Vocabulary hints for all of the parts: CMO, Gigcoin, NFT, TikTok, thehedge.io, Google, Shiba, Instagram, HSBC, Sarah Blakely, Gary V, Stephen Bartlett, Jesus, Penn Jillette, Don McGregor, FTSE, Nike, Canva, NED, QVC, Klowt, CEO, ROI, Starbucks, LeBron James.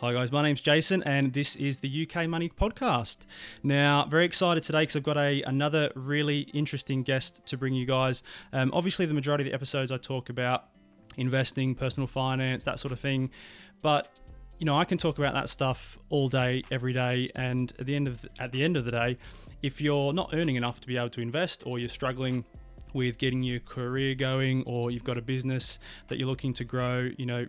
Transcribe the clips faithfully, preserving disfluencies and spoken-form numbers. Hi guys, my name's Jason and this is the U K Money Podcast. Now, very excited today because I've got a another really interesting guest to bring you guys. Um, obviously, the majority of the episodes I talk about investing, personal finance, that sort of thing. But, you know, I can talk about that stuff all day, every day. And at the end of at the end of the day, if you're not earning enough to be able to invest or you're struggling with getting your career going or you've got a business that you're looking to grow, you know,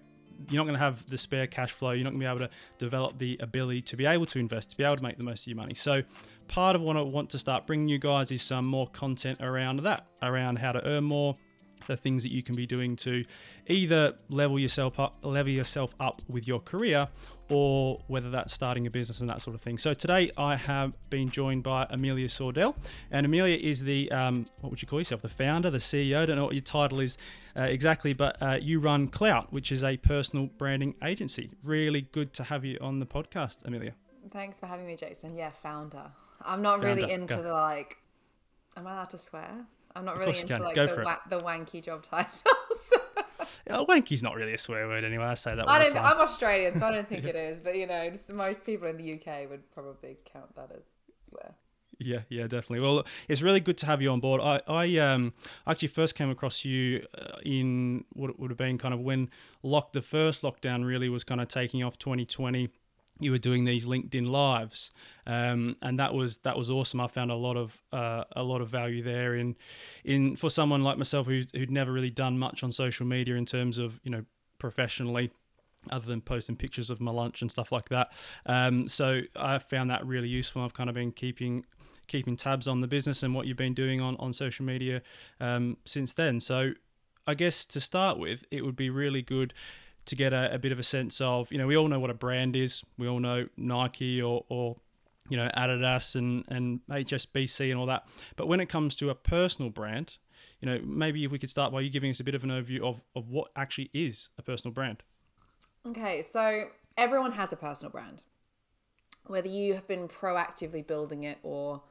you're not going to have the spare cash flow. You're not going to be able to develop the ability to be able to invest, to be able to make the most of your money. So part of what I want to start bringing you guys is some more content around that, around how to earn more, the things that you can be doing to either level yourself up, level yourself up with your career, or whether that's starting a business and that sort of thing. So today I have been joined by Amelia Sordell, and Amelia is the, um, what would you call yourself? The founder, the C E O, don't know what your title is uh, exactly, but uh, you run Klowt, which is a personal branding agency. Really good to have you on the podcast, Amelia. Thanks for having me, Jason. Yeah, founder. I'm not founder. really into Go. the like, am I allowed to swear? I'm not really into like the, wa- the wanky job titles. Yeah, wanky's not really a swear word anyway. I say that all I don't, the time. I'm Australian, so I don't think yeah. it is. But, you know, just most people in the U K would probably count that as swear. Yeah, yeah, definitely. Well, it's really good to have you on board. I, I um, actually first came across you in what would have been kind of when lock the first lockdown really was kind of taking off twenty twenty. You were doing these LinkedIn lives, um, and that was that was awesome. I found a lot of uh, a lot of value there in in for someone like myself who, who'd never really done much on social media in terms of, you know, professionally, other than posting pictures of my lunch and stuff like that. Um, so I found that really useful. I've kind of been keeping keeping tabs on the business and what you've been doing on on social media um, since then. So I guess to start with, it would be really good to get a, a bit of a sense of, you know, we all know what a brand is. We all know Nike or, or you know, Adidas and, and H S B C and all that. But when it comes to a personal brand, you know, maybe if we could start by you giving us a bit of an overview of, of what actually is a personal brand. Okay, so everyone has a personal brand. Whether you have been proactively building it or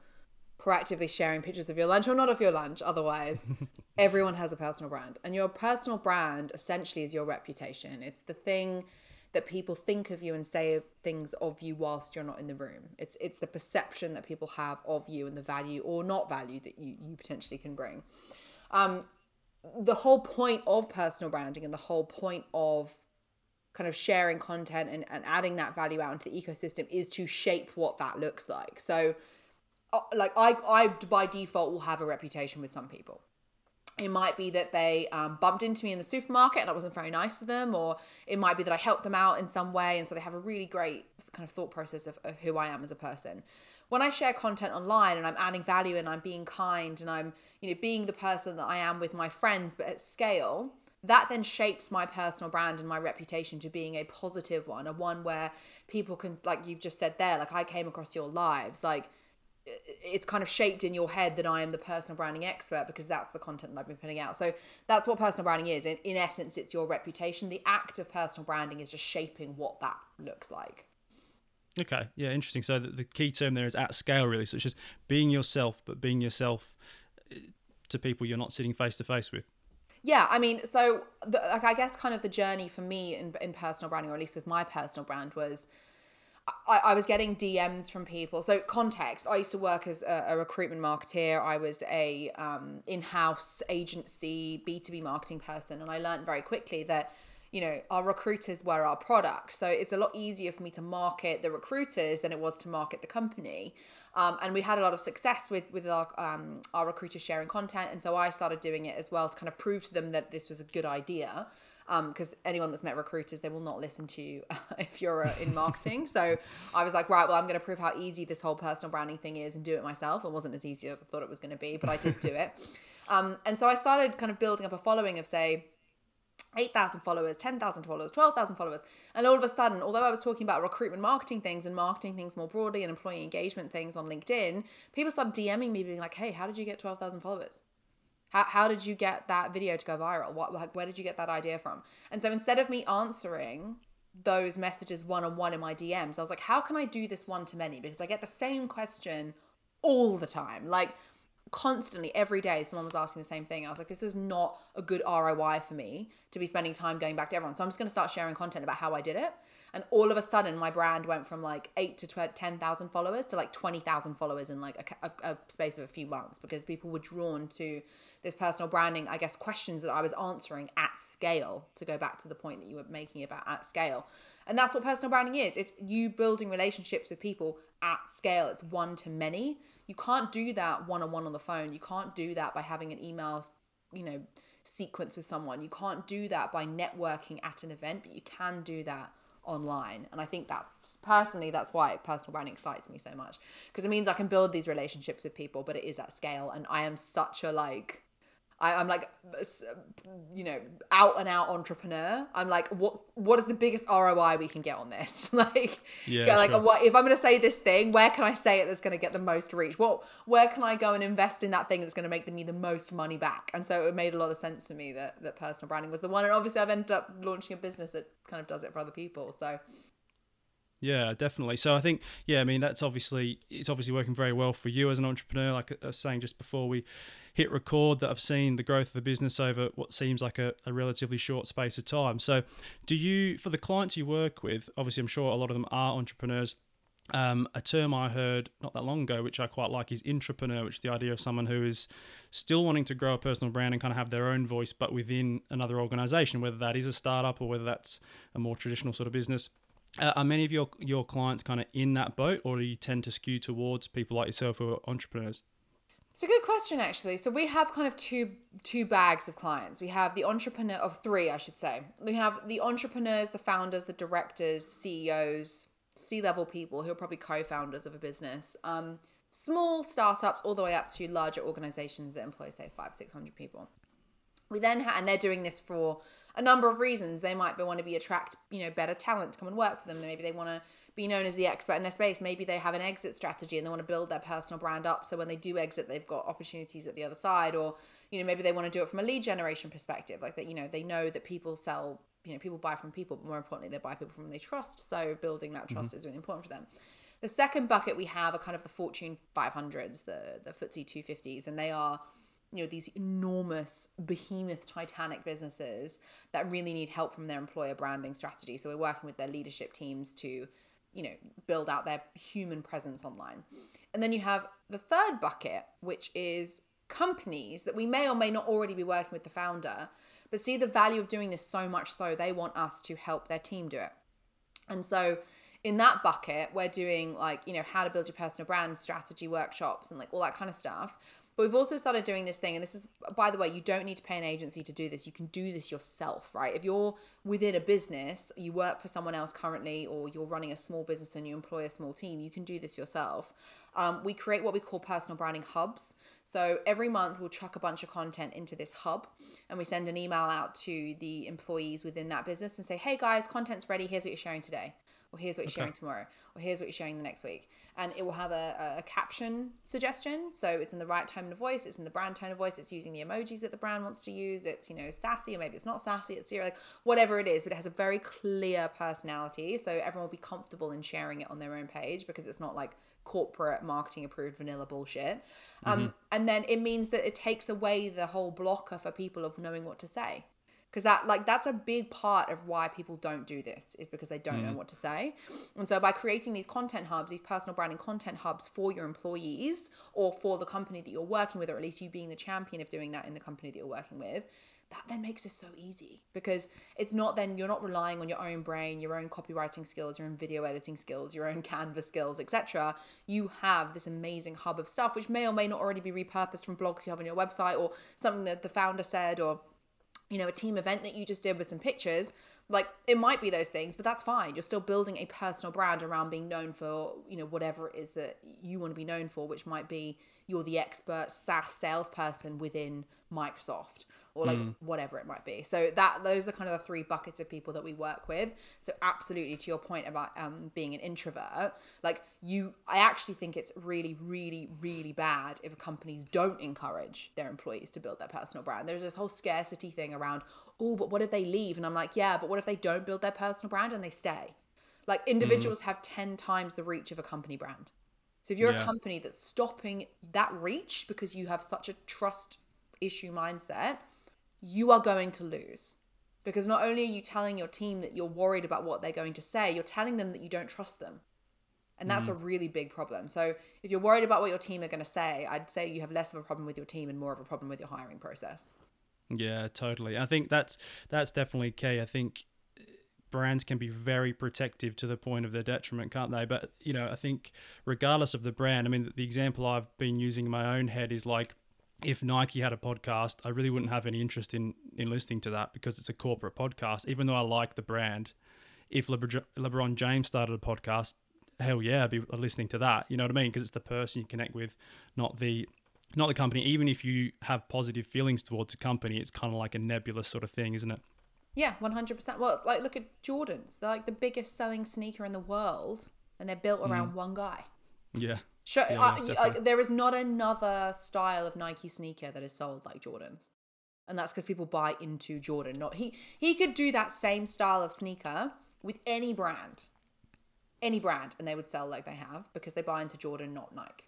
proactively sharing pictures of your lunch or not of your lunch, otherwise everyone has a personal brand. And your personal brand essentially is your reputation. It's the thing that people think of you and say things of you whilst you're not in the room. It's it's the perception that people have of you and the value or not value that you, you potentially can bring. Um, the whole point of personal branding and the whole point of kind of sharing content and, and adding that value out into the ecosystem is to shape what that looks like. So like I, I by default will have a reputation with some people. It might be that they um, bumped into me in the supermarket and I wasn't very nice to them, or it might be that I helped them out in some way. And so they have a really great kind of thought process of, of who I am as a person. When I share content online and I'm adding value and I'm being kind and I'm, you know, being the person that I am with my friends, but at scale, that then shapes my personal brand and my reputation to being a positive one, a one where people can, like you've just said there, like I came across your lives, like, it's kind of shaped in your head that I am the personal branding expert because that's the content that I've been putting out. So that's what personal branding is. In, in essence, it's your reputation. The act of personal branding is just shaping what that looks like. Okay. Yeah. Interesting. So the, the key term there is at scale, really. So it's just being yourself, but being yourself to people you're not sitting face to face with. Yeah. I mean, so the, like, I guess kind of the journey for me in, in personal branding, or at least with my personal brand, was I, I was getting D Ms from people. So context, I used to work as a, a recruitment marketeer. I was a um, in-house agency, B two B marketing person. And I learned very quickly that, you know, our recruiters were our product. So it's a lot easier for me to market the recruiters than it was to market the company. Um, and we had a lot of success with, with our, um, our recruiters sharing content. And so I started doing it as well to kind of prove to them that this was a good idea. Because um, anyone that's met recruiters, they will not listen to you if you're in marketing. So I was like, right, well, I'm going to prove how easy this whole personal branding thing is and do it myself. It wasn't as easy as I thought it was going to be, but I did do it. Um, and so I started kind of building up a following of, say, eight thousand followers, ten thousand followers, twelve thousand followers. And all of a sudden, although I was talking about recruitment marketing things and marketing things more broadly and employee engagement things on LinkedIn, people started DMing me being like, hey, how did you get twelve thousand followers? How how did you get that video to go viral? What like where did you get that idea from? And so instead of me answering those messages one-on-one in my D Ms, I was like, how can I do this one-to-many? Because I get the same question all the time. Like constantly every day someone was asking the same thing. I was like, this is not a good R O I for me to be spending time going back to everyone. So I'm just going to start sharing content about how I did it. And all of a sudden my brand went from like eight to ten thousand followers to like twenty thousand followers in like a, a, a space of a few months, because people were drawn to this personal branding, I guess, questions that I was answering at scale, to go back to the point that you were making about at scale. And that's what personal branding is. It's you building relationships with people at scale. It's one to many. You can't do that one-on-one on the phone. You can't do that by having an email, you know, sequence with someone. You can't do that by networking at an event, but you can do that online. And I think that's personally, that's why personal branding excites me so much, because it means I can build these relationships with people, but it is at scale. And I am such a like, I, I'm like, you know, out and out entrepreneur. I'm like, what, what is the biggest R O I we can get on this? Like, yeah, you know, like sure. What, if I'm going to say this thing, where can I say it that's going to get the most reach? What, where can I go and invest in that thing that's going to make me the most money back? And so it made a lot of sense to me that, that personal branding was the one. And obviously I've ended up launching a business that kind of does it for other people. So yeah, definitely. So I think, yeah, I mean, that's obviously, it's obviously working very well for you as an entrepreneur. Like I was saying just before we hit record, that I've seen the growth of a business over what seems like a, a relatively short space of time. So do you, for the clients you work with, obviously I'm sure a lot of them are entrepreneurs. Um, a term I heard not that long ago, which I quite like, is intrapreneur, which is the idea of someone who is still wanting to grow a personal brand and kind of have their own voice, but within another organization, whether that is a startup or whether that's a more traditional sort of business. Uh, are many of your, your clients kind of in that boat, or do you tend to skew towards people like yourself who are entrepreneurs? It's a good question, actually. So we have kind of two two bags of clients. We have the entrepreneur of three, I should say. We have the entrepreneurs, the founders, the directors, the C E Os, C-level people who are probably co-founders of a business. Um, small startups all the way up to larger organizations that employ, say, five, six hundred people. We then ha- and they're doing this for a number of reasons. They might be, want to be attract, you know, better talent to come and work for them. Maybe they want to be known as the expert in their space. Maybe they have an exit strategy and they want to build their personal brand up, so when they do exit, they've got opportunities at the other side. Or, you know, maybe they want to do it from a lead generation perspective, like that. You know, they know that people sell, you know, people buy from people, but more importantly, they buy people from they trust. So building that trust mm-hmm. is really important for them. The second bucket we have are kind of the Fortune five hundreds, the the F T S E two fifties, and they are, you know, these enormous behemoth titanic businesses that really need help from their employer branding strategy. So we're working with their leadership teams to, you know, build out their human presence online. And then you have the third bucket, which is companies that we may or may not already be working with the founder, but see the value of doing this so much so they want us to help their team do it. And so in that bucket, we're doing like, you know, how to build your personal brand strategy workshops and like all that kind of stuff. But we've also started doing this thing, and this is, by the way, you don't need to pay an agency to do this. You can do this yourself, right? If you're within a business, you work for someone else currently, or you're running a small business and you employ a small team, you can do this yourself. Um, we create what we call personal branding hubs. So every month we'll chuck a bunch of content into this hub, and we send an email out to the employees within that business and say, hey guys, content's ready. Here's what you're sharing today. Or here's what you're okay. sharing tomorrow, or here's what you're sharing the next week. And it will have a, a, a caption suggestion. So it's in the right tone of voice, it's in the brand tone of voice, it's using the emojis that the brand wants to use, it's, you know, sassy, or maybe it's not sassy, it's zero, like whatever it is, but it has a very clear personality. So everyone will be comfortable in sharing it on their own page, because it's not like corporate marketing approved vanilla bullshit. Mm-hmm. Um, and then it means that it takes away the whole blocker for people of knowing what to say. Because that, like, that's a big part of why people don't do this, is because they don't mm. know what to say. And so by creating these content hubs, these personal branding content hubs for your employees or for the company that you're working with, or at least you being the champion of doing that in the company that you're working with, that then makes this so easy, because it's not then, you're not relying on your own brain, your own copywriting skills, your own video editing skills, your own Canva skills, et cetera. You have this amazing hub of stuff, which may or may not already be repurposed from blogs you have on your website, or something that the founder said, or, you know, a team event that you just did with some pictures. Like, it might be those things, but that's fine. You're still building a personal brand around being known for, you know, whatever it is that you want to be known for, which might be you're the expert SaaS salesperson within Microsoft, or like mm. whatever it might be. So that, those are kind of the three buckets of people that we work with. So absolutely, to your point about um, being an introvert, like you, I actually think it's really, really, really bad if companies don't encourage their employees to build their personal brand. There's this whole scarcity thing around, oh, but what if they leave? And I'm like, yeah, but what if they don't build their personal brand and they stay? Like, individuals mm. have ten times the reach of a company brand. So if you're yeah. a company that's stopping that reach because you have such a trust issue mindset, you are going to lose. Because not only are you telling your team that you're worried about what they're going to say, you're telling them that you don't trust them. And that's mm. a really big problem. So if you're worried about what your team are going to say, I'd say you have less of a problem with your team and more of a problem with your hiring process. Yeah, totally. I think that's that's definitely key. I think brands can be very protective to the point of their detriment, can't they? But, you know, I think regardless of the brand, I mean, the example I've been using in my own head is like, if Nike had a podcast, I really wouldn't have any interest in, in listening to that because it's a corporate podcast, even though I like the brand. If Lebr- LeBron James started a podcast, hell yeah, I'd be listening to that. You know what I mean? Because it's the person you connect with, not the not the company. Even if you have positive feelings towards a company, it's kind of like a nebulous sort of thing, isn't it? Yeah, one hundred percent. Well, like look at Jordans. They're like the biggest selling sneaker in the world, and they're built around mm. one guy. Yeah. Sure, yeah, uh, no, like there is not another style of Nike sneaker that is sold like Jordans, and that's because people buy into Jordan. Not he. He could do that same style of sneaker with any brand, any brand, and they would sell like they have because they buy into Jordan, not Nike.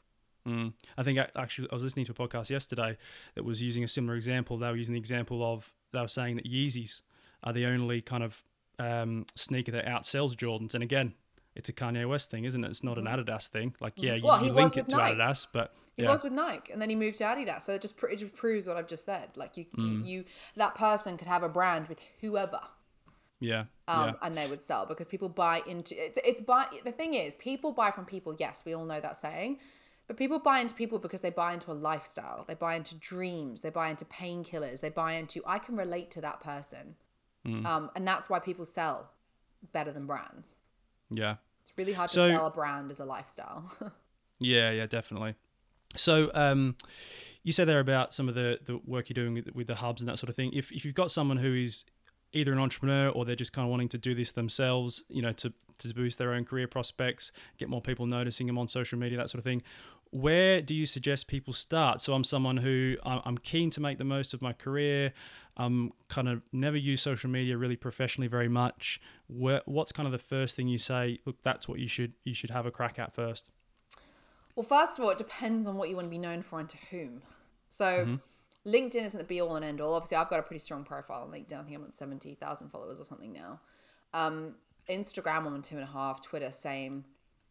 Mm. I think I, actually I was listening to a podcast yesterday that was using a similar example. They were using the example of they were saying that Yeezys are the only kind of um, sneaker that outsells Jordans, and again. It's a Kanye West thing, isn't it? It's not an Adidas thing. Like, yeah, you, well, you link it to Nike. Adidas, but yeah. He was with Nike, and then he moved to Adidas. So it just, it just proves what I've just said. Like, you, mm. you, you, that person could have a brand with whoever, yeah, um, yeah. and they would sell because people buy into it's. It's buy. The thing is, people buy from people. Yes, we all know that saying, but people buy into people because they buy into a lifestyle. They buy into dreams. They buy into painkillers. They buy into I can relate to that person, mm. um, and that's why people sell better than brands. Yeah. It's really hard to so, sell a brand as a lifestyle. yeah, yeah, definitely. So um, you said there about some of the, the work you're doing with the hubs and that sort of thing. If if you've got someone who is either an entrepreneur or they're just kind of wanting to do this themselves, you know, to, to boost their own career prospects, get more people noticing them on social media, that sort of thing, where do you suggest people start? So I'm someone who I'm keen to make the most of my career. Um, kind of never use social media really professionally very much. Where, what's kind of the first thing you say? Look, that's what you should you should have a crack at first. Well, first of all, it depends on what you want to be known for and to whom. So, mm-hmm. LinkedIn isn't the be all and end all. Obviously, I've got a pretty strong profile on LinkedIn. I think I'm at seventy thousand followers or something now. Um, Instagram, I'm on two and a half. Twitter, same.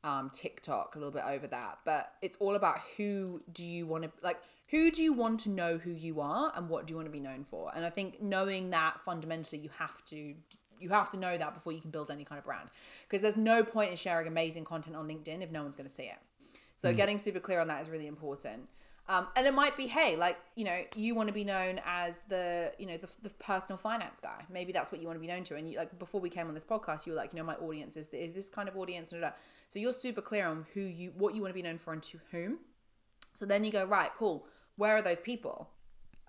Um, TikTok, a little bit over that. But it's all about who do you want to like. Who do you want to know who you are and what do you want to be known for? And I think knowing that fundamentally, you have to you have to know that before you can build any kind of brand, because there's no point in sharing amazing content on LinkedIn if no one's going to see it. So mm. getting super clear on that is really important. Um, and it might be, hey, like, you know, you want to be known as the, you know, the, the personal finance guy. Maybe that's what you want to be known to. And you, like before we came on this podcast, you were like, you know, my audience is, is this kind of audience. Blah, blah. So you're super clear on who you what you want to be known for and to whom. So then you go, right, cool. Where are those people?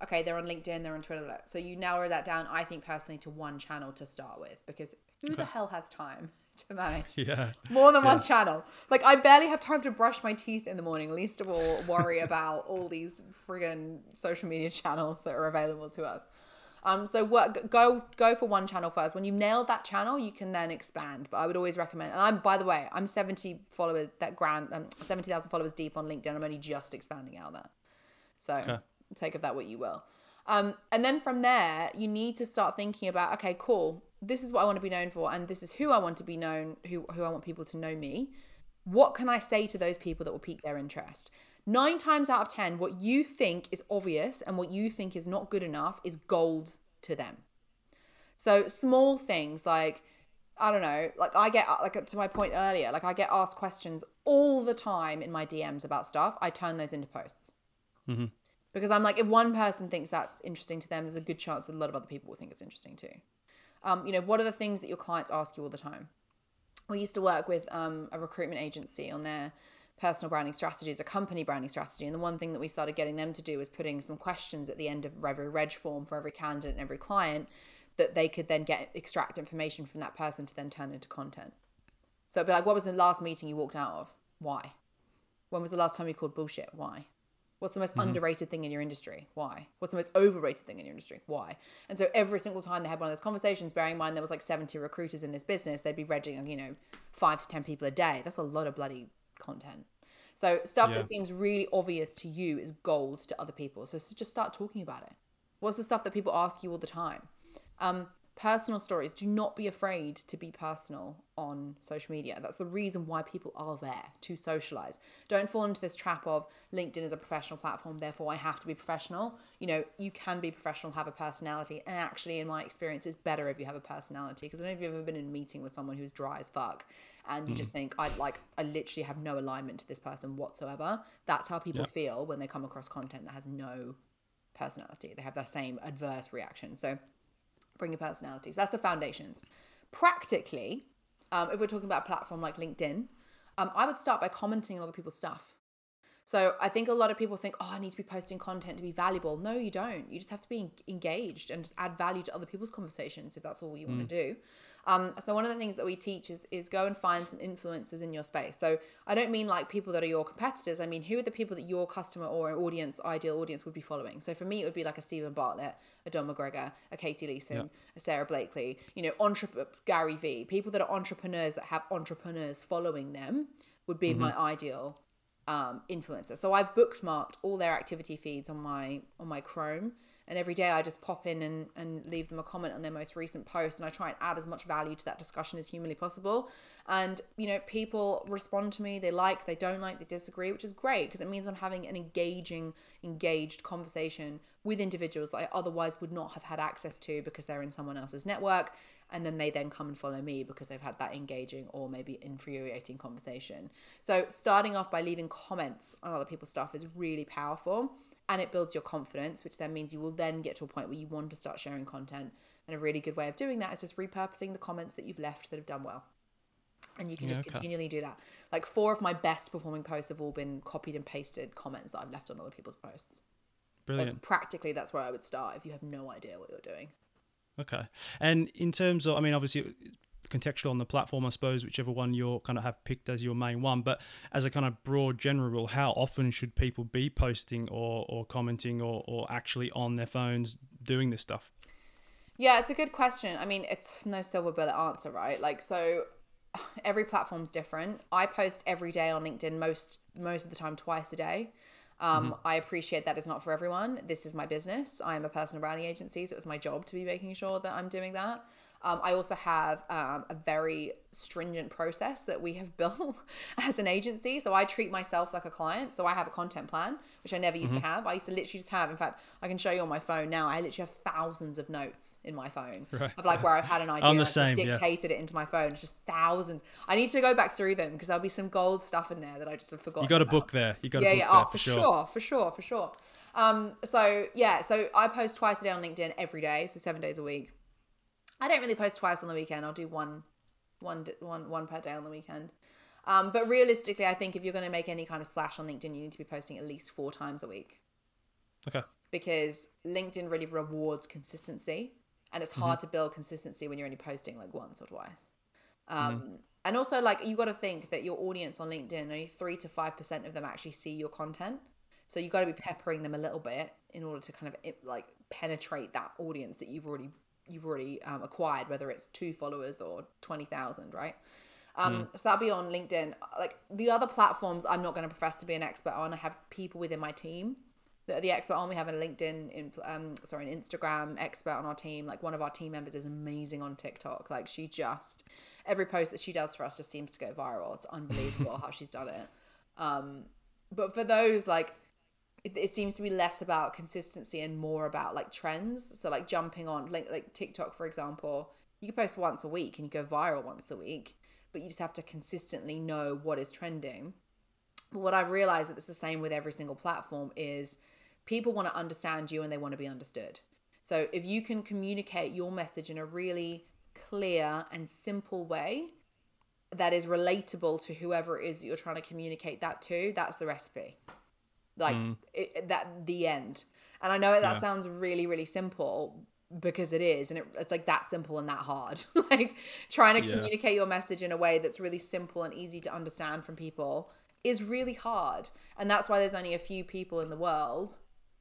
Okay, they're on LinkedIn, they're on Twitter. So you narrow that down, I think personally, to one channel to start with, because who the hell has time to manage yeah. more than yeah. one channel? Like, I barely have time to brush my teeth in the morning, least of all worry about all these friggin' social media channels that are available to us. Um, so work, go go for one channel first. When you've nailed that channel, you can then expand. But I would always recommend. And I'm, by the way, I'm seventy followers that grand, um, seventy thousand followers deep on LinkedIn. I'm only just expanding out there. So okay. Take of that what you will. Um, and then from there, you need to start thinking about, okay, cool. This is what I want to be known for, and this is who I want to be known. Who who I want people to know me. What can I say to those people that will pique their interest? Nine times out of ten, what you think is obvious and what you think is not good enough is gold to them. So small things like, I don't know, like I get, like to my point earlier, like I get asked questions all the time in my D Ms about stuff. I turn those into posts. Mm-hmm. Because I'm like, if one person thinks that's interesting to them, there's a good chance that a lot of other people will think it's interesting too. Um, you know, what are the things that your clients ask you all the time? We used to work with um, a recruitment agency on their personal branding strategies, a company branding strategy. And the one thing that we started getting them to do was putting some questions at the end of every reg form for every candidate and every client that they could then get extract information from that person to then turn into content. So it'd be like, what was the last meeting you walked out of? Why? When was the last time you called bullshit? Why? What's the most mm-hmm. underrated thing in your industry? Why? What's the most overrated thing in your industry? Why? And so every single time they had one of those conversations, bearing in mind there was like seventy recruiters in this business, they'd be regging, you know, five to ten people a day. That's a lot of bloody content. So stuff yeah. that seems really obvious to you is gold to other people. So just start talking about it. What's the stuff that people ask you all the time? Um, personal stories. Do not be afraid to be personal on social media. That's the reason why people are there, to socialize. Don't fall into this trap of LinkedIn is a professional platform, therefore I have to be professional. You know, you can be professional, have a personality. And actually, in my experience, it's better if you have a personality, because I don't know if you've ever been in a meeting with someone who's dry as fuck and you mm. just think, I like, I literally have no alignment to this person whatsoever. That's how people yeah. feel when they come across content that has no personality. They have that same adverse reaction. So bring your personalities. That's the foundations. Practically, um, if we're talking about a platform like LinkedIn, um, I would start by commenting on other people's stuff. So I think a lot of people think, oh, I need to be posting content to be valuable. No, you don't. You just have to be engaged and just add value to other people's conversations if that's all you mm. want to do. Um, so one of the things that we teach is, is go and find some influencers in your space. So I don't mean like people that are your competitors. I mean, who are the people that your customer or audience, ideal audience, would be following? So for me, it would be like a Stephen Bartlett, a Don McGregor, a Katie Leeson, yeah. a Sarah Blakely, you know, entrep- Gary V, people that are entrepreneurs that have entrepreneurs following them would be mm-hmm. my ideal Um, influencer. So I've bookmarked all their activity feeds on my on my Chrome, and every day I just pop in and, and leave them a comment on their most recent post, and I try and add as much value to that discussion as humanly possible. And you know, people respond to me. They like, they don't like, they disagree, which is great, because it means I'm having an engaging, engaged conversation with individuals that I otherwise would not have had access to because they're in someone else's network. And then they then come and follow me because they've had that engaging or maybe infuriating conversation. So starting off by leaving comments on other people's stuff is really powerful, and it builds your confidence, which then means you will then get to a point where you want to start sharing content. And a really good way of doing that is just repurposing the comments that you've left that have done well. And you can yeah, just okay. continually do that. Like four of my best performing posts have all been copied and pasted comments that I've left on other people's posts. Brilliant. But practically, that's where I would start if you have no idea what you're doing. Okay. And in terms of, I mean, obviously contextual on the platform, I suppose, whichever one you're kind of have picked as your main one, but as a kind of broad general rule, how often should people be posting or, or commenting or, or actually on their phones doing this stuff? Yeah, it's a good question. I mean, it's no silver bullet answer, right? Like, so every platform's different. I post every day on LinkedIn, most, most of the time, twice a day. Um, mm-hmm. I appreciate that is not for everyone. This is my business. I am a personal branding agency, so it's my job to be making sure that I'm doing that. Um, I also have um, a very stringent process that we have built as an agency. So I treat myself like a client. So I have a content plan, which I never used mm-hmm. to have. I used to literally just have, in fact, I can show you on my phone now. I literally have thousands of notes in my phone right. of like where I've had an idea. I'm the and same, I've just dictated yeah. it into my phone. It's just thousands. I need to go back through them because there'll be some gold stuff in there that I just have forgotten. You got a about. book there. You got yeah, a book yeah. there, oh, for sure. sure, for sure, for sure. Um, so yeah, so I post twice a day on LinkedIn every day, so seven days a week. I don't really post twice on the weekend. I'll do one, one, one, one per day on the weekend. Um, but realistically, I think if you're going to make any kind of splash on LinkedIn, you need to be posting at least four times a week. Okay. Because LinkedIn really rewards consistency, and it's hard mm-hmm. to build consistency when you're only posting like once or twice. Um, mm-hmm. And also, like, you got to think that your audience on LinkedIn, only three to five percent of them actually see your content. So you got to be peppering them a little bit in order to kind of like penetrate that audience that you've already. you've already um, acquired, whether it's two followers or twenty thousand, right? Um, mm. So that'll be on LinkedIn. Like the other platforms I'm not going to profess to be an expert on. I have people within my team that are the expert on. We have a LinkedIn, inf- um, sorry, an Instagram expert on our team. Like one of our team members is amazing on TikTok. Like she just, every post that she does for us just seems to go viral. It's unbelievable how she's done it. Um, but for those, like, It, it seems to be less about consistency and more about like trends. So like jumping on like, like TikTok, for example, you can post once a week and you go viral once a week, but you just have to consistently know what is trending. But what I've realized that it's the same with every single platform is people want to understand you and they want to be understood. So if you can communicate your message in a really clear and simple way that is relatable to whoever it is that you're trying to communicate that to, that's the recipe. Like mm. it, that, the end. And I know that yeah. sounds really, really simple because it is. And it, it's like that simple and that hard. Like trying to yeah. communicate your message in a way that's really simple and easy to understand from people is really hard. And that's why there's only a few people in the world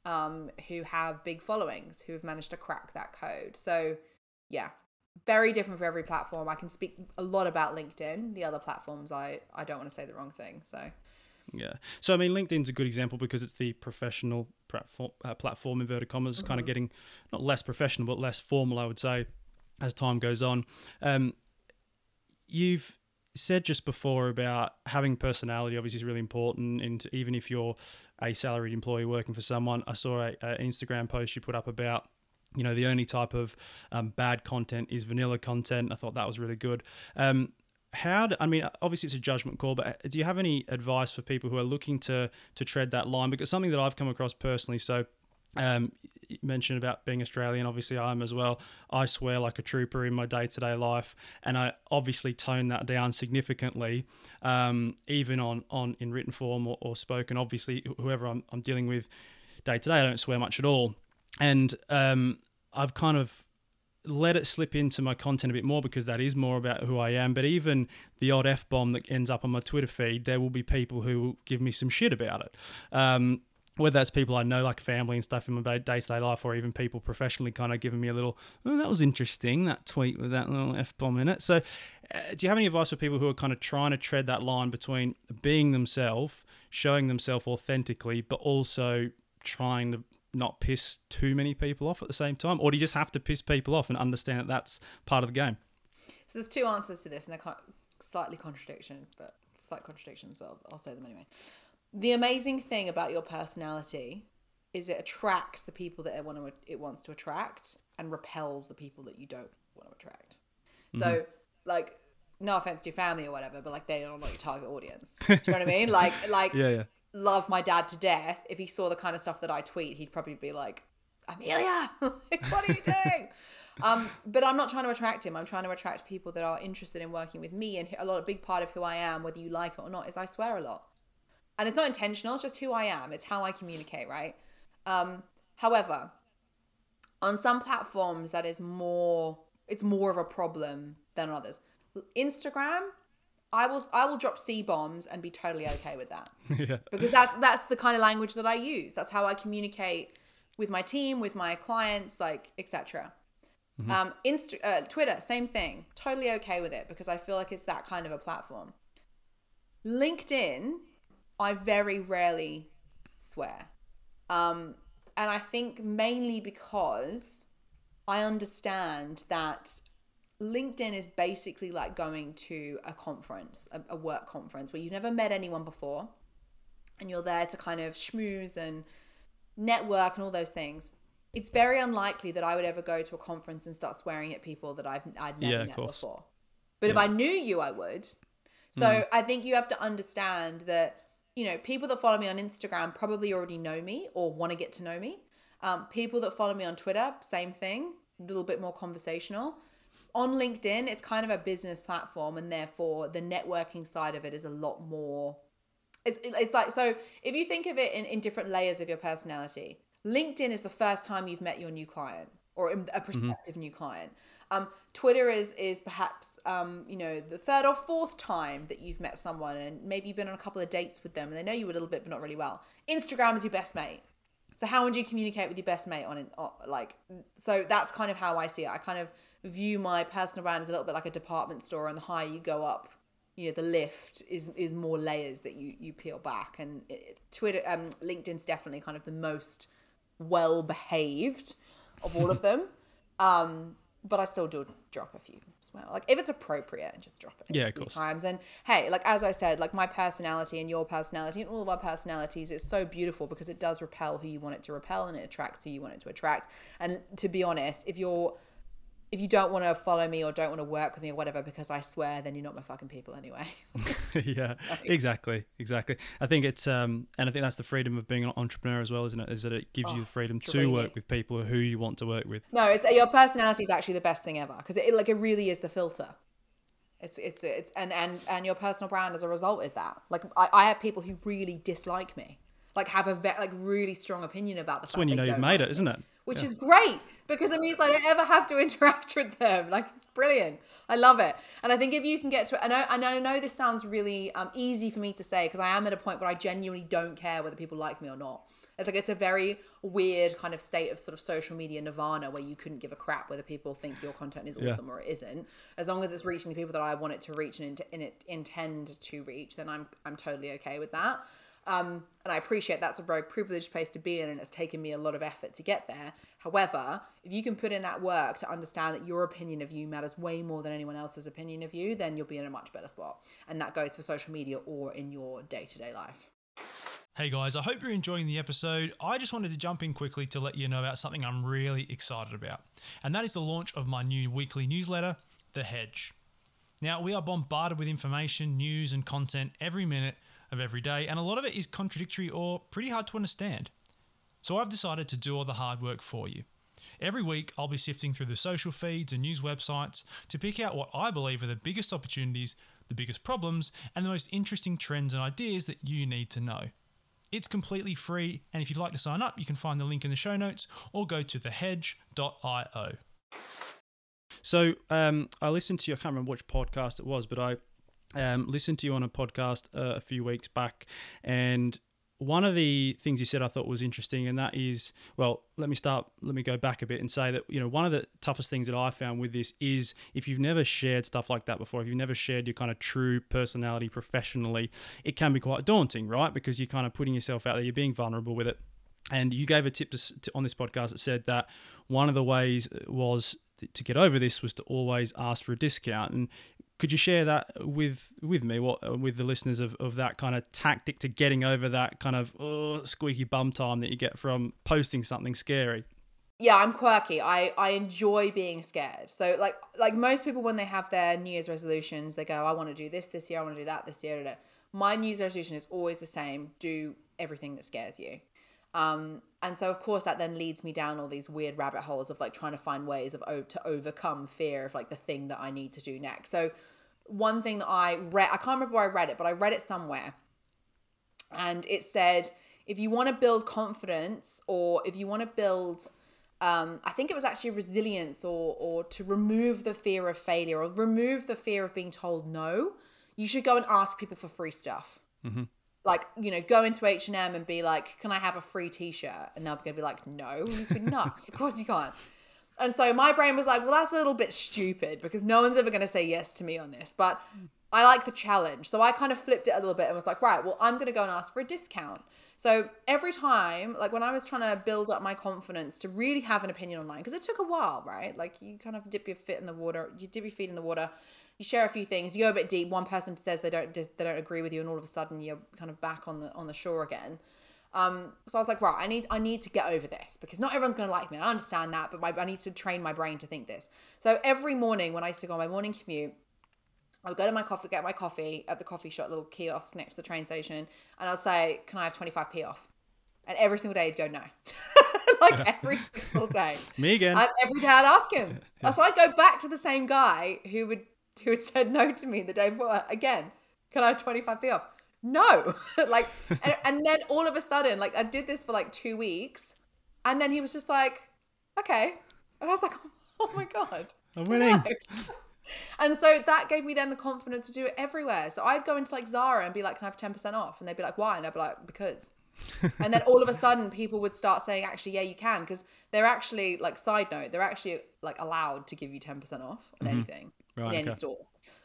um, who have big followings, who have managed to crack that code. So yeah, very different for every platform. I can speak a lot about LinkedIn. The other platforms, I, I don't want to say the wrong thing. So Yeah. So, I mean, LinkedIn's a good example because it's the professional platform, uh, platform inverted commas, mm-hmm. kind of getting not less professional, but less formal, I would say, as time goes on. Um, you've said just before about having personality, obviously, is really important. And even if you're a salaried employee working for someone, I saw an Instagram post you put up about, you know, the only type of um, bad content is vanilla content. I thought that was really good. Um, How do, I mean, obviously it's a judgment call, but do you have any advice for people who are looking to to tread that line? Because something that I've come across personally, so um, you mentioned about being Australian, obviously I am as well. I swear like a trooper in my day-to-day life, and I obviously tone that down significantly, um, even on, on in written form or, or spoken. Obviously, whoever I'm, I'm dealing with day-to-day, I don't swear much at all. And um, I've kind of let it slip into my content a bit more because that is more about who I am. But even the odd F-bomb that ends up on my Twitter feed, there will be people who will give me some shit about it. Um, whether that's people I know, like family and stuff in my day-to-day life, or even people professionally kind of giving me a little, oh, that was interesting, that tweet with that little F-bomb in it. So uh, do you have any advice for people who are kind of trying to tread that line between being themselves, showing themselves authentically, but also trying to not piss too many people off at the same time? Or do you just have to piss people off and understand that that's part of the game? So there's two answers to this, and they're slightly contradiction, but slight contradictions, but I'll, I'll say them anyway. The amazing thing about your personality is it attracts the people that it, want to, it wants to attract and repels the people that you don't want to attract. Mm-hmm. So, like, no offense to your family or whatever, but like they are not your target audience. Do you know what I mean? Like, like, yeah, yeah. Love my dad to death. If he saw the kind of stuff that I tweet, he'd probably be like, Amelia, like, what are you doing? um, but I'm not trying to attract him. I'm trying to attract people that are interested in working with me. And a lot of big part of who I am, whether you like it or not, is I swear a lot. And it's not intentional. It's just who I am. It's how I communicate, right? Um, however, on some platforms, that is more, it's more of a problem than others. Instagram, I will I will drop C-bombs and be totally okay with that. Yeah. Because that's that's the kind of language that I use. That's how I communicate with my team, with my clients, like, et cetera. Mm-hmm. Um, Insta- uh, Twitter, same thing. Totally okay with it because I feel like it's that kind of a platform. LinkedIn, I very rarely swear. Um, and I think mainly because I understand that LinkedIn is basically like going to a conference, a, a work conference where you've never met anyone before and you're there to kind of schmooze and network and all those things. It's very unlikely that I would ever go to a conference and start swearing at people that I've, I'd never yeah, met course. before. But yeah. if I knew you, I would. So mm. I think you have to understand that, you know, people that follow me on Instagram probably already know me or want to get to know me. Um, people that follow me on Twitter, same thing, a little bit more conversational. On LinkedIn, it's kind of a business platform, and therefore the networking side of it is a lot more. It's it's like, so if you think of it in, in different layers of your personality, LinkedIn is the first time you've met your new client or a prospective mm-hmm. new client. Um, Twitter is is perhaps um, you know, the third or fourth time that you've met someone, and maybe you've been on a couple of dates with them, and they know you a little bit, but not really well. Instagram is your best mate. So how would you communicate with your best mate on, on like? So that's kind of how I see it. I kind of view my personal brand as a little bit like a department store, and the higher you go up, you know, the lift is is more layers that you you peel back. And it, Twitter, um, LinkedIn's definitely kind of the most well behaved of all of them. Um, but I still do drop a few as well. Like if it's appropriate, just drop it. Yeah, of course. Times. And hey, like as I said, like my personality and your personality and all of our personalities, it's so beautiful because it does repel who you want it to repel and it attracts who you want it to attract. And to be honest, if you're if you don't want to follow me or don't want to work with me or whatever because I swear, then you're not my fucking people anyway. Yeah, like, exactly, exactly. I think it's um, and I think that's the freedom of being an entrepreneur as well, isn't it? Is that it gives oh, you the freedom to really. work with people who you want to work with. No, it's your personality is actually the best thing ever because it like it really is the filter. It's it's it's and and and your personal brand as a result is that. Like I, I have people who really dislike me, like have a ve- like really strong opinion about the. That's fact when you know you've made like it, me, isn't it? Which yeah. is great. Because it means I don't ever have to interact with them. Like, it's brilliant. I love it. And I think if you can get to, and I, and I know this sounds really um, easy for me to say, because I am at a point where I genuinely don't care whether people like me or not. It's like, it's a very weird kind of state of sort of social media nirvana where you couldn't give a crap whether people think your content is awesome yeah. or it isn't. As long as it's reaching the people that I want it to reach and, in, and it intend to reach, then I'm I'm totally okay with that. Um, and I appreciate that's a very privileged place to be in, and it's taken me a lot of effort to get there. However, if you can put in that work to understand that your opinion of you matters way more than anyone else's opinion of you, then you'll be in a much better spot. And that goes for social media or in your day-to-day life. Hey guys, I hope you're enjoying the episode. I just wanted to jump in quickly to let you know about something I'm really excited about. And that is the launch of my new weekly newsletter, The Hedge. Now, we are bombarded with information, news, and content every minute of every day, and a lot of it is contradictory or pretty hard to understand. So I've decided to do all the hard work for you. Every week, I'll be sifting through the social feeds and news websites to pick out what I believe are the biggest opportunities, the biggest problems, and the most interesting trends and ideas that you need to know. It's completely free, and if you'd like to sign up, you can find the link in the show notes or go to the hedge dot io. So um, I listened to you, I can't remember which podcast it was, but I Um, listened to you on a podcast uh, a few weeks back, and one of the things you said I thought was interesting, and that is, well, let me start, let me go back a bit and say that, you know, one of the toughest things that I found with this is if you've never shared stuff like that before, if you've never shared your kind of true personality professionally, it can be quite daunting, right? Because you're kind of putting yourself out there, you're being vulnerable with it. And you gave a tip to, to, on this podcast that said that one of the ways was to get over this was to always ask for a discount. And could you share that with with me, what with the listeners of, of that kind of tactic to getting over that kind of oh, squeaky bum time that you get from posting something scary? Yeah, I'm quirky. I, I enjoy being scared. So like like most people, when they have their New Year's resolutions, they go, I want to do this this year, I want to do that this year. Blah, blah. My New Year's resolution is always the same. Do everything that scares you. Um, and so of course that then leads me down all these weird rabbit holes of like trying to find ways of o- to overcome fear of like the thing that I need to do next. So one thing that I read, I can't remember where I read it, but I read it somewhere, and it said, if you want to build confidence, or if you want to build, um, I think it was actually resilience, or, or to remove the fear of failure, or remove the fear of being told no, you should go and ask people for free stuff. Mm-hmm. Like, you know, go into H and M and be like, can I have a free t-shirt? And they're going to be like, no, you could nuts. Of course you can't. And so my brain was like, well, that's a little bit stupid because no one's ever going to say yes to me on this. But I like the challenge. So I kind of flipped it a little bit and was like, right, well, I'm going to go and ask for a discount. So every time, like when I was trying to build up my confidence to really have an opinion online, because it took a while, right? Like you kind of dip your foot in the water, you dip your feet in the water. You share a few things, you go a bit deep, one person says they don't they don't agree with you, and all of a sudden you're kind of back on the on the shore again. Um, so I was like, right, I need I need to get over this because not everyone's going to like me. And I understand that, but my, I need to train my brain to think this. So every morning when I used to go on my morning commute, I would go to my coffee, get my coffee at the coffee shop, little kiosk next to the train station, and I'd say, can I have twenty-five p off? And every single day he'd go, no. Like every single day. Me again. I, every day I'd ask him. Yeah. So I'd go back to the same guy who would who had said no to me the day before. Again, can I have twenty-five p off? No. Like, and, and then all of a sudden, like I did this for like two weeks and then he was just like, okay. And I was like, oh my God. I'm winning. And so that gave me then the confidence to do it everywhere. So I'd go into like Zara and be like, can I have ten percent off? And they'd be like, why? And I'd be like, because. And then all of a sudden people would start saying, actually, yeah, you can. Because they're actually like, side note, they're actually like allowed to give you ten percent off on mm-hmm. anything. Right, in any okay. store.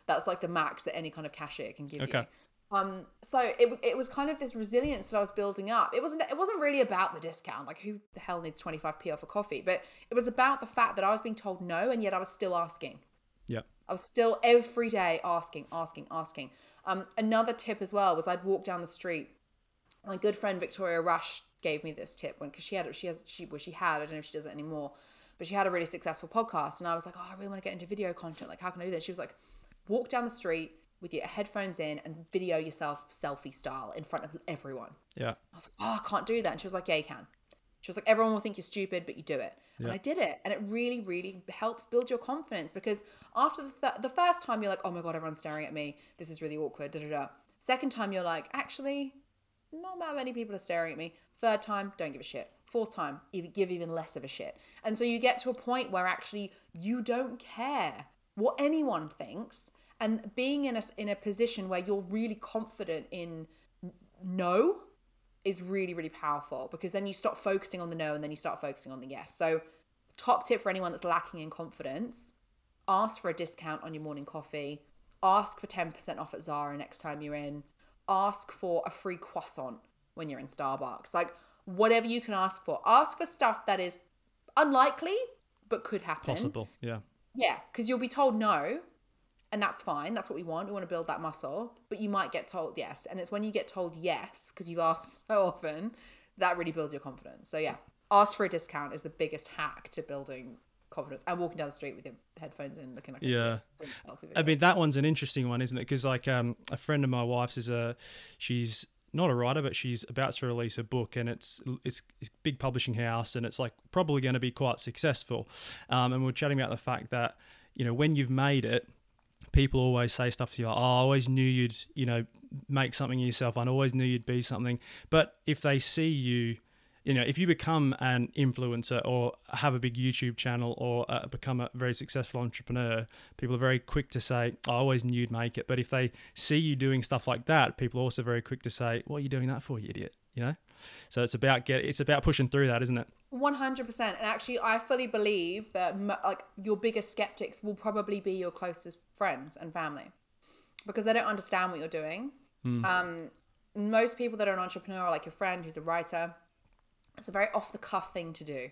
That's like the max that any kind of cashier can give okay. you. Um, so it it was kind of this resilience that I was building up. It wasn't it wasn't really about the discount. Like who the hell needs twenty-five p off a coffee? But it was about the fact that I was being told no, and yet I was still asking. Yeah. I was still every day asking, asking, asking. Um, another tip as well was I'd walk down the street. My good friend Victoria Rush gave me this tip when because she had she has she well she had I don't know if she does it anymore. But she had a really successful podcast, and I was like, oh, I really want to get into video content. Like, how can I do this? She was like, walk down the street with your headphones in and video yourself selfie style in front of everyone. Yeah. I was like, oh, I can't do that. And she was like, yeah, you can. She was like, everyone will think you're stupid, but you do it. Yeah. And I did it. And it really, really helps build your confidence, because after the, th- the first time you're like, oh my God, everyone's staring at me. This is really awkward. Da da da. Second time you're like, actually, not that many people are staring at me. Third time, don't give a shit. Fourth time, give even less of a shit. And so you get to a point where actually you don't care what anyone thinks. And being in a, in a position where you're really confident in no is really, really powerful, because then you stop focusing on the no and then you start focusing on the yes. So top tip for anyone that's lacking in confidence, ask for a discount on your morning coffee. Ask for ten percent off at Zara next time you're in. Ask for a free croissant when you're in Starbucks. Like, whatever you can ask for. Ask for stuff that is unlikely but could happen. Possible, yeah. Yeah, because you'll be told no, and that's fine. That's what we want. We want to build that muscle. But you might get told yes. And it's when you get told yes, because you've asked so often, that really builds your confidence. So yeah, ask for a discount is the biggest hack to building confidence. I'm walking down the street with your headphones in, looking like yeah. I mean, that one's an interesting one, isn't it? Because like um, a friend of my wife's is a, she's not a writer, but she's about to release a book, and it's it's, it's a big publishing house, and it's like probably going to be quite successful. Um, and we we're chatting about the fact that, you know, when you've made it, people always say stuff to you like, oh, I always knew you'd, you know, make something of yourself. I always knew you'd be something. But if they see you, you know, if you become an influencer or have a big YouTube channel or uh, become a very successful entrepreneur, people are very quick to say, I always knew you'd make it. But if they see you doing stuff like that, people are also very quick to say, what are you doing that for, you idiot? You know? So it's about get, it's about pushing through that, isn't it? one hundred percent. And actually, I fully believe that like your biggest skeptics will probably be your closest friends and family, because they don't understand what you're doing. Mm. Um, most people that are an entrepreneur are like your friend who's a writer. It's a very off-the-cuff thing to do.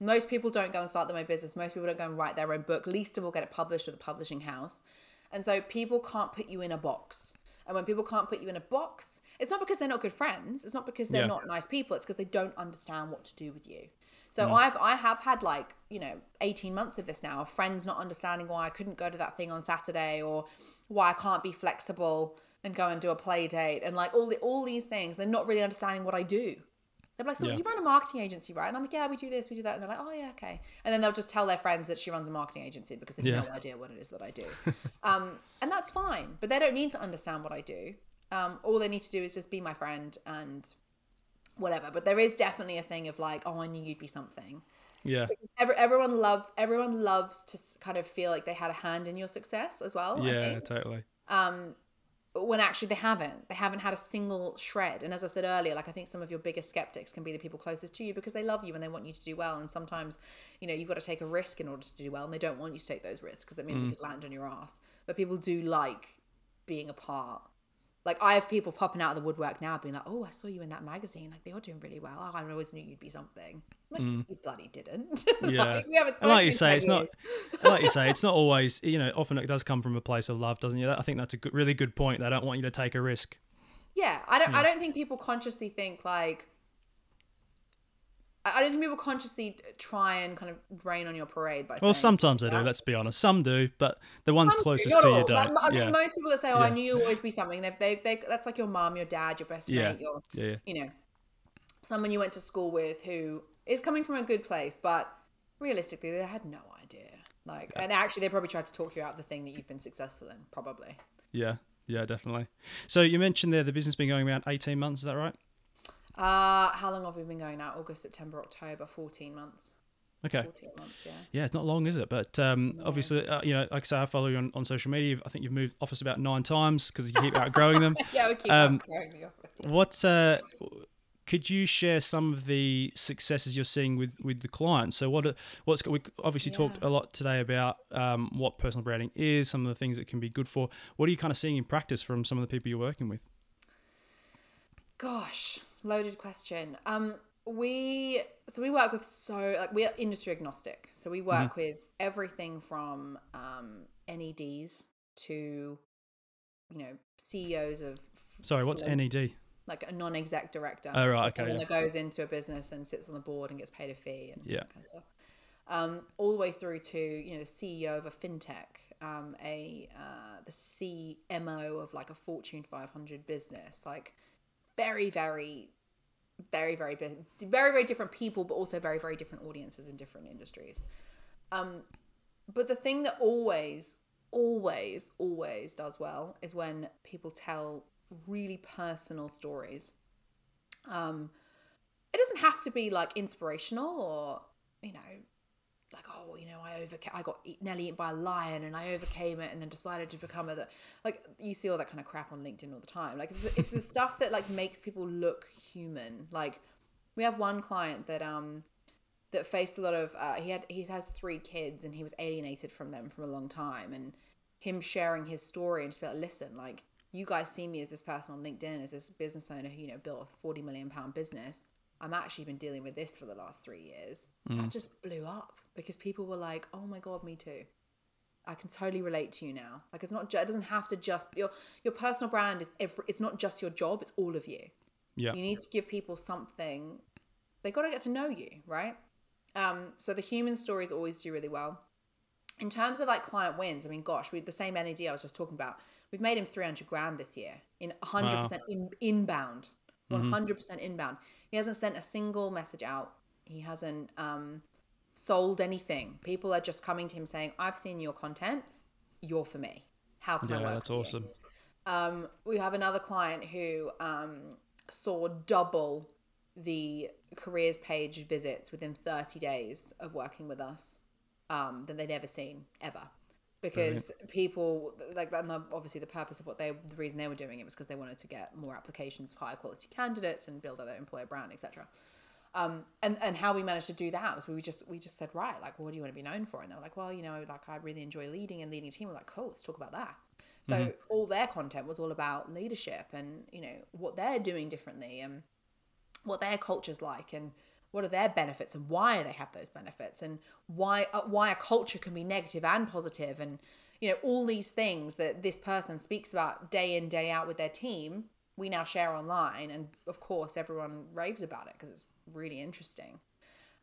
Most people don't go and start their own business. Most people don't go and write their own book. Least of all, get it published with a publishing house. And so people can't put you in a box. And when people can't put you in a box, it's not because they're not good friends. It's not because they're yeah. not nice people. It's because they don't understand what to do with you. So yeah. I've, I have had like, you know, eighteen months of this now, of friends not understanding why I couldn't go to that thing on Saturday, or why I can't be flexible and go and do a play date. And like all the, all these things, they're not really understanding what I do. They're like, so yeah. you run a marketing agency, right? And I'm like, yeah, we do this, we do that. And they're like, oh yeah, okay. And then they'll just tell their friends that she runs a marketing agency because they have yeah. no idea what it is that I do. um, and that's fine, but they don't need to understand what I do. Um, all they need to do is just be my friend and whatever. But there is definitely a thing of like, oh, I knew you'd be something. Yeah. Every, everyone love, everyone loves to kind of feel like they had a hand in your success as well. Yeah, I think. Totally. Um, when actually they haven't. They haven't had a single shred. And as I said earlier, like I think some of your biggest skeptics can be the people closest to you, because they love you and they want you to do well. And sometimes, you know, you've got to take a risk in order to do well, and they don't want you to take those risks because it means mm. you could land on your ass. But people do like being a part. Like I have people popping out of the woodwork now being like, oh, I saw you in that magazine. Like they are doing really well. Oh, I always knew you'd be something. Like, mm. you bloody didn't. Yeah. Like, we haven't spoken like you say, it's not, like you say, it's not always, you know, often it does come from a place of love, doesn't it? I think that's a good, really good point. They don't want you to take a risk. Yeah. I don't, yeah. I don't think people consciously think like, I don't think people consciously try and kind of rain on your parade by saying well, sometimes they do, let's be honest. Some do, but the ones some closest to you don't. Like, I yeah. think most people that say, oh, yeah. I knew you always be something, they, they, they, that's like your mom, your dad, your best yeah. mate, your, yeah, yeah. you know, someone you went to school with who is coming from a good place, but realistically, they had no idea. Like, yeah. And actually, they probably tried to talk you out of the thing that you've been successful in, probably. Yeah, yeah, definitely. So you mentioned there the business has been going around eighteen months, is that right? Uh, how long have we been going now? August, September, October, fourteen months. Okay. fourteen months, yeah. Yeah, it's not long, is it? But um, yeah. obviously, uh, you know, like I say, I follow you on, on social media. I think you've moved office about nine times because you keep outgrowing them. Yeah, we keep um, outgrowing the office. What, uh, could you share some of the successes you're seeing with, with the clients? So what, what's we obviously yeah. talked a lot today about um, what personal branding is, some of the things it can be good for. What are you kind of seeing in practice from some of the people you're working with? Gosh. Loaded question. Um, we so we work with so like we are industry agnostic. So we work mm-hmm. with everything from um, N E Ds to, you know, C E Os of. Sorry, what's form, N E D? Like a non-exec director. Oh right, so okay. Someone yeah. that goes into a business and sits on the board and gets paid a fee and yeah. that kind of stuff. Um, all the way through to, you know, the C E O of a fintech, um, a uh, the C M O of like a Fortune five hundred business, like. Very, very, very, very, very, very different people, but also very, very different audiences in different industries. Um, but the thing that always, always, always does well is when people tell really personal stories. Um, it doesn't have to be like inspirational or, you know, like, oh, you know, I overcame, I got eat, nearly eaten by a lion and I overcame it and then decided to become a, like, you see all that kind of crap on LinkedIn all the time. Like, it's, it's the stuff that, like, makes people look human. Like, we have one client that, um, that faced a lot of, uh, he had, he has three kids and he was alienated from them for a long time. And him sharing his story and just be like, listen, like, you guys see me as this person on LinkedIn, as this business owner who, you know, built a forty million pound business. I'm actually been dealing with this for the last three years. Mm. That just blew up because people were like, oh my God, me too. I can totally relate to you now. Like, it's not, it doesn't have to just, your your personal brand is every, it's not just your job, it's all of you. Yeah. You need to give people something. They got to get to know you, right? Um, so the human stories always do really well. In terms of like client wins, I mean, gosh, we the same N A D I was just talking about. We've made him three hundred grand this year in one hundred percent wow. in, inbound. one hundred percent inbound. He hasn't sent a single message out. He hasn't um, sold anything. People are just coming to him saying, I've seen your content. You're for me. How can yeah, I work? Yeah, that's awesome. Um, we have another client who um, saw double the careers page visits within thirty days of working with us um, than they'd ever seen, ever. Because Brilliant. people like, and obviously the purpose of what they, the reason they were doing it was because they wanted to get more applications of higher quality candidates and build their employer brand, et cetera. Um, and and how we managed to do that was we just we just said, right, like, well, what do you want to be known for? And they were like, well, you know, like I really enjoy leading and leading a team. We're like, cool, let's talk about that. So mm-hmm. all their content was all about leadership and you know what they're doing differently and what their culture's like and. What are their benefits and why they have those benefits and why uh, why a culture can be negative and positive and you know all these things that this person speaks about day in day out with their team we now share online and of course everyone raves about it because it's really interesting.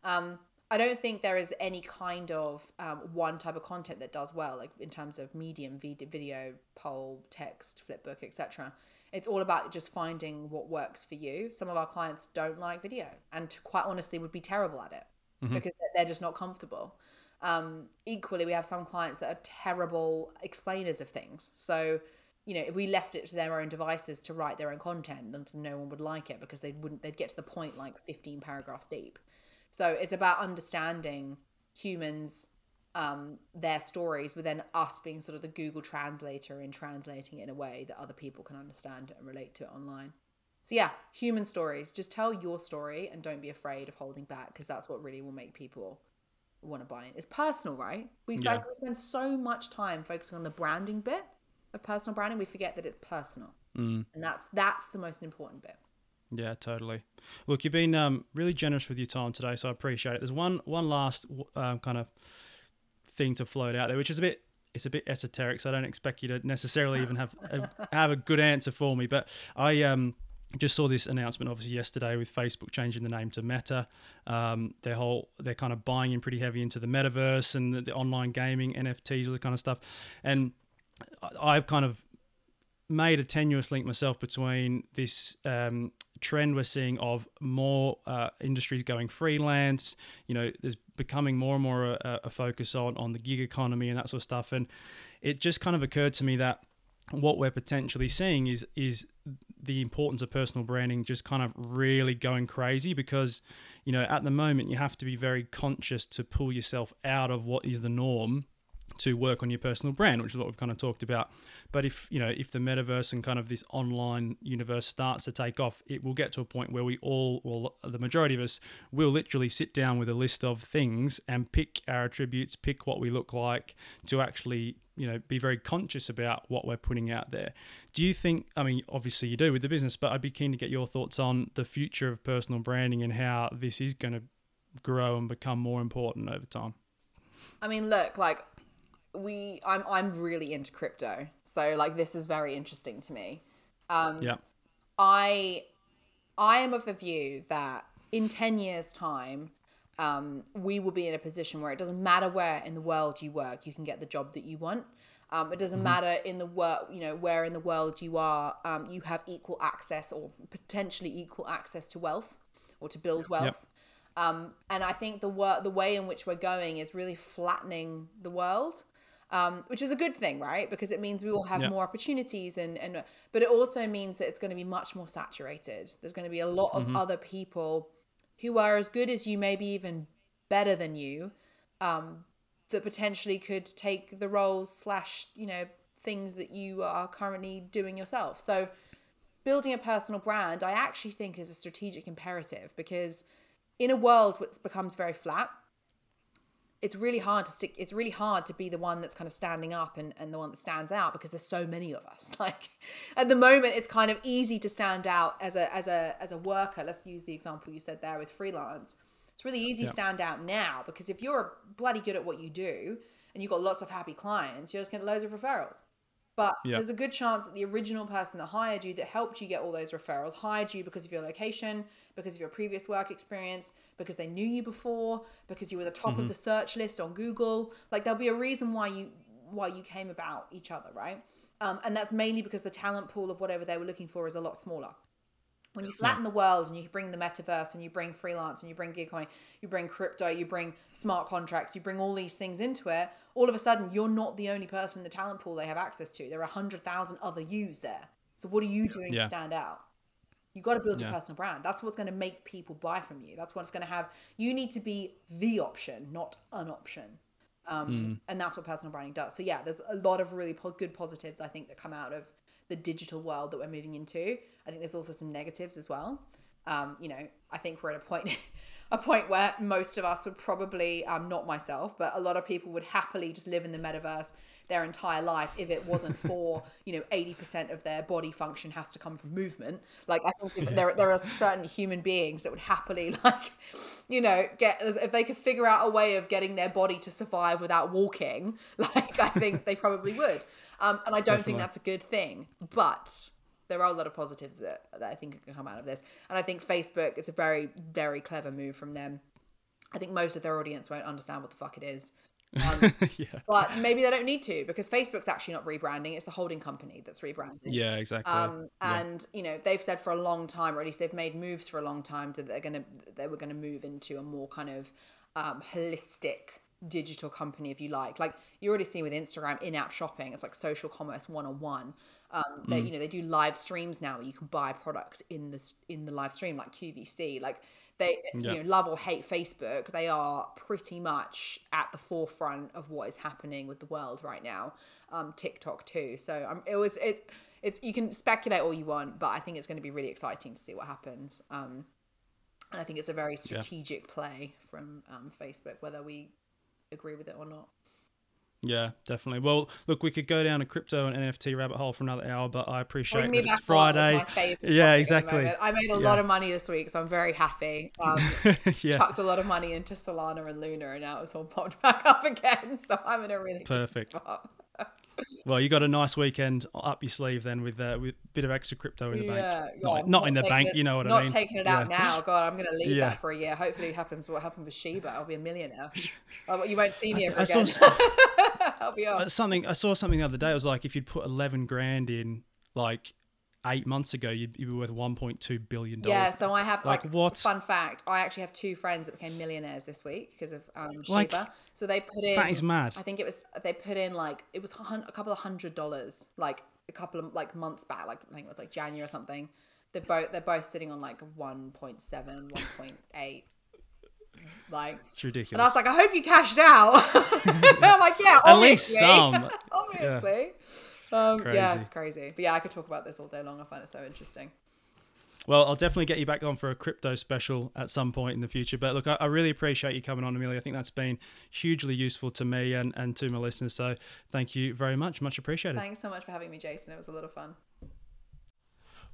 Um, I don't think there is any kind of um, one type of content that does well like in terms of medium video, poll, text, flipbook, et cetera. It's all about just finding what works for you. Some of our clients don't like video and quite honestly would be terrible at it mm-hmm. because they're just not comfortable. Um, equally, we have some clients that are terrible explainers of things. So, you know, if we left it to their own devices to write their own content, no one would like it because they wouldn't, they'd get to the point like fifteen paragraphs deep. So it's about understanding humans, um, their stories, but then us being sort of the Google translator and translating it in a way that other people can understand and relate to it online. So yeah, human stories, just tell your story and don't be afraid of holding back. Cause that's what really will make people want to buy in. It's personal, right? We, yeah. like, we spend so much time focusing on the branding bit of personal branding. We forget that it's personal mm. and that's, that's the most important bit. Yeah, totally. Look, you've been, um, really generous with your time today. So I appreciate it. There's one, one last, um, kind of, thing to float out there, which is a bit it's a bit esoteric, so I don't expect you to necessarily even have a, have a good answer for me, but I um just saw this announcement obviously yesterday with Facebook changing the name to Meta. Um their whole they're kind of buying in pretty heavy into the metaverse and the, the online gaming, N F Ts, all that kind of stuff. And I, I've kind of made a tenuous link myself between this um trend we're seeing of more uh, industries going freelance. You know, there's becoming more and more a, a focus on on the gig economy and that sort of stuff. And it just kind of occurred to me that what we're potentially seeing is is the importance of personal branding just kind of really going crazy, because you know at the moment you have to be very conscious to pull yourself out of what is the norm to work on your personal brand, which is what we've kind of talked about. But if, you know, if the metaverse and kind of this online universe starts to take off, it will get to a point where we all, well, the majority of us will literally sit down with a list of things and pick our attributes, pick what we look like to actually, you know, be very conscious about what we're putting out there. Do you think, I mean, obviously you do with the business, but I'd be keen to get your thoughts on the future of personal branding and how this is going to grow and become more important over time. I mean, look, like, we I'm I'm really into crypto, so like this is very interesting to me. um yeah I I am of the view that in ten years time um we will be in a position where it doesn't matter where in the world you work, you can get the job that you want. Um it doesn't mm-hmm. matter in the world, you know, where in the world you are. Um you have equal access or potentially equal access to wealth or to build wealth. Yep. Um and I think the work the way in which we're going is really flattening the world. Um, which is a good thing, right? Because it means we will have yeah. more opportunities, and, and but it also means that it's going to be much more saturated. There's going to be a lot of mm-hmm. other people who are as good as you, maybe even better than you, um, that potentially could take the roles slash, you know, things that you are currently doing yourself. So building a personal brand, I actually think is a strategic imperative, because in a world which becomes very flat, it's really hard to stick. It's really hard to be the one that's kind of standing up and, and the one that stands out, because there's so many of us. Like at the moment, it's kind of easy to stand out as a, as a, as a worker. Let's use the example you said there with freelance. It's really easy yeah. to stand out now, because if you're bloody good at what you do and you've got lots of happy clients, you're just getting loads of referrals. But yeah. there's a good chance that the original person that hired you, that helped you get all those referrals, hired you because of your location, because of your previous work experience, because they knew you before, because you were the top mm-hmm. of the search list on Google. Like there'll be a reason why you why you came about each other, right? Um, and that's mainly because the talent pool of whatever they were looking for is a lot smaller. When you flatten yeah. the world and you bring the metaverse and you bring freelance and you bring Gigcoin, you bring crypto, you bring smart contracts, you bring all these things into it, all of a sudden, you're not the only person in the talent pool they have access to. There are one hundred thousand other yous there. So what are you doing yeah. to stand out? You've got to build your yeah. personal brand. That's what's going to make people buy from you. That's what's going to have... You need to be the option, not an option. Um, mm. And that's what personal branding does. So yeah, there's a lot of really po- good positives, I think, that come out of the digital world that we're moving into. I think there's also some negatives as well. Um, you know, I think we're at a point... a point where most of us would probably, um, not myself, but a lot of people would happily just live in the metaverse their entire life if it wasn't for, you know, eighty percent of their body function has to come from movement. Like I think if yeah. there, there are certain human beings that would happily, like, you know, get, if they could figure out a way of getting their body to survive without walking, like I think they probably would. Um, and I don't Definitely. think that's a good thing, but... There are a lot of positives that, that I think can come out of this. And I think Facebook, it's a very, very clever move from them. I think most of their audience won't understand what the fuck it is. Um, yeah. But maybe they don't need to, because Facebook's actually not rebranding. It's the holding company that's rebranding. Yeah, exactly. Um, and, yeah. you know, they've said for a long time, or at least they've made moves for a long time, that they're going to, they were going to move into a more kind of um, holistic digital company, if you like. Like you already see with Instagram, in-app shopping, it's like social commerce one-on-one. Um, they, mm. you know, they do live streams now where you can buy products in the in the live stream, like Q V C. Like they, yeah. you know, love or hate Facebook, they are pretty much at the forefront of what is happening with the world right now. Um, TikTok too. So um, it was it's it's you can speculate all you want, but I think it's going to be really exciting to see what happens. Um, and I think it's a very strategic yeah. play from um, Facebook, whether we agree with it or not. Yeah, definitely. Well, look, we could go down a crypto and N F T rabbit hole for another hour, but I appreciate that it's Friday. Yeah, exactly. I made a yeah. lot of money this week, so I'm very happy. Um, yeah. Chucked a lot of money into Solana and Luna, and now it's all popped back up again. So I'm in a really Perfect. good spot. Well, you got a nice weekend up your sleeve then with, uh, with a bit of extra crypto in the yeah, bank. Not, not, not in the bank, it, you know what I mean. Not taking it out yeah. now. God, I'm going to leave yeah. that for a year. Hopefully it happens what happened with Shiba. I'll be a millionaire. Well, you won't see me ever I, I again. Saw, I'll be off. Something, I saw something the other day. It was like if you'd put eleven grand in like eight months ago, you'd, you'd be worth one point two billion dollars. Yeah, so I have like, like what? Fun fact, I actually have two friends that became millionaires this week because of um, Shiba. Like, so they put in, that is mad. I think it was, they put in like, it was a couple of hundred dollars, like a couple of like months back, like I think it was like January or something. They're both, they're both sitting on like one point seven, one point eight. Like it's ridiculous. And I was like, I hope you cashed out. I'm like, yeah, obviously. At least some. obviously. Yeah. Um, yeah, it's crazy. But yeah, I could talk about this all day long. I find it so interesting. Well, I'll definitely get you back on for a crypto special at some point in the future. But look, I, I really appreciate you coming on, Amelia. I think that's been hugely useful to me and, and to my listeners. So thank you very much. Much appreciated. Thanks so much for having me, Jason. It was a lot of fun.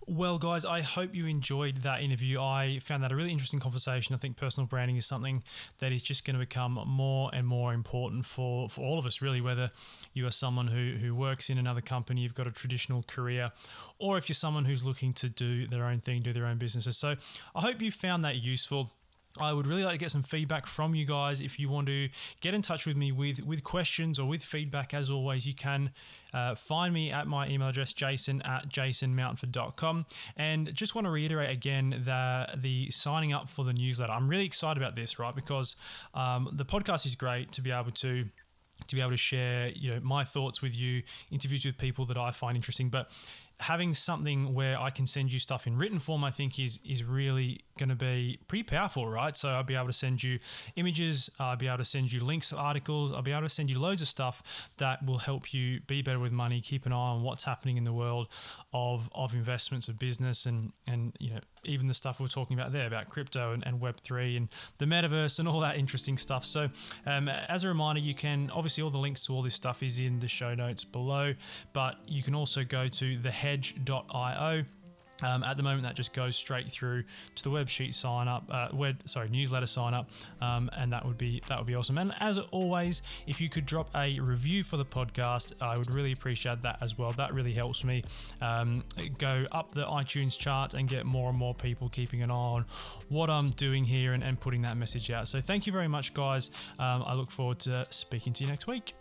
Well, guys, I hope you enjoyed that interview. I found that a really interesting conversation. I think personal branding is something that is just going to become more and more important for, for all of us, really, whether you are someone who, who works in another company, you've got a traditional career, or if you're someone who's looking to do their own thing, do their own businesses. So I hope you found that useful. I would really like to get some feedback from you guys. If you want to get in touch with me with, with questions or with feedback, as always, you can uh, find me at my email address, jason at jasonmountford dot com. And just want to reiterate again the, the signing up for the newsletter. I'm really excited about this, right? Because um, the podcast is great to be able to... to be able to share, you know, my thoughts with you, interviews with people that I find interesting. But having something where I can send you stuff in written form, I think is is really going to be pretty powerful, right? So I'll be able to send you images, I'll be able to send you links to articles, I'll be able to send you loads of stuff that will help you be better with money, keep an eye on what's happening in the world of of investments, of business, and and you know, even the stuff we're talking about there about crypto and, and Web three and the metaverse and all that interesting stuff. So um, as a reminder, you can, obviously all the links to all this stuff is in the show notes below, but you can also go to the hedge dot io. Um, at the moment, that just goes straight through to the web sheet sign up, uh, web sorry newsletter sign up, um, and that would be that would be awesome. And as always, if you could drop a review for the podcast, I would really appreciate that as well. That really helps me um, go up the iTunes chart and get more and more people keeping an eye on what I'm doing here and, and putting that message out. So thank you very much, guys. Um, I look forward to speaking to you next week.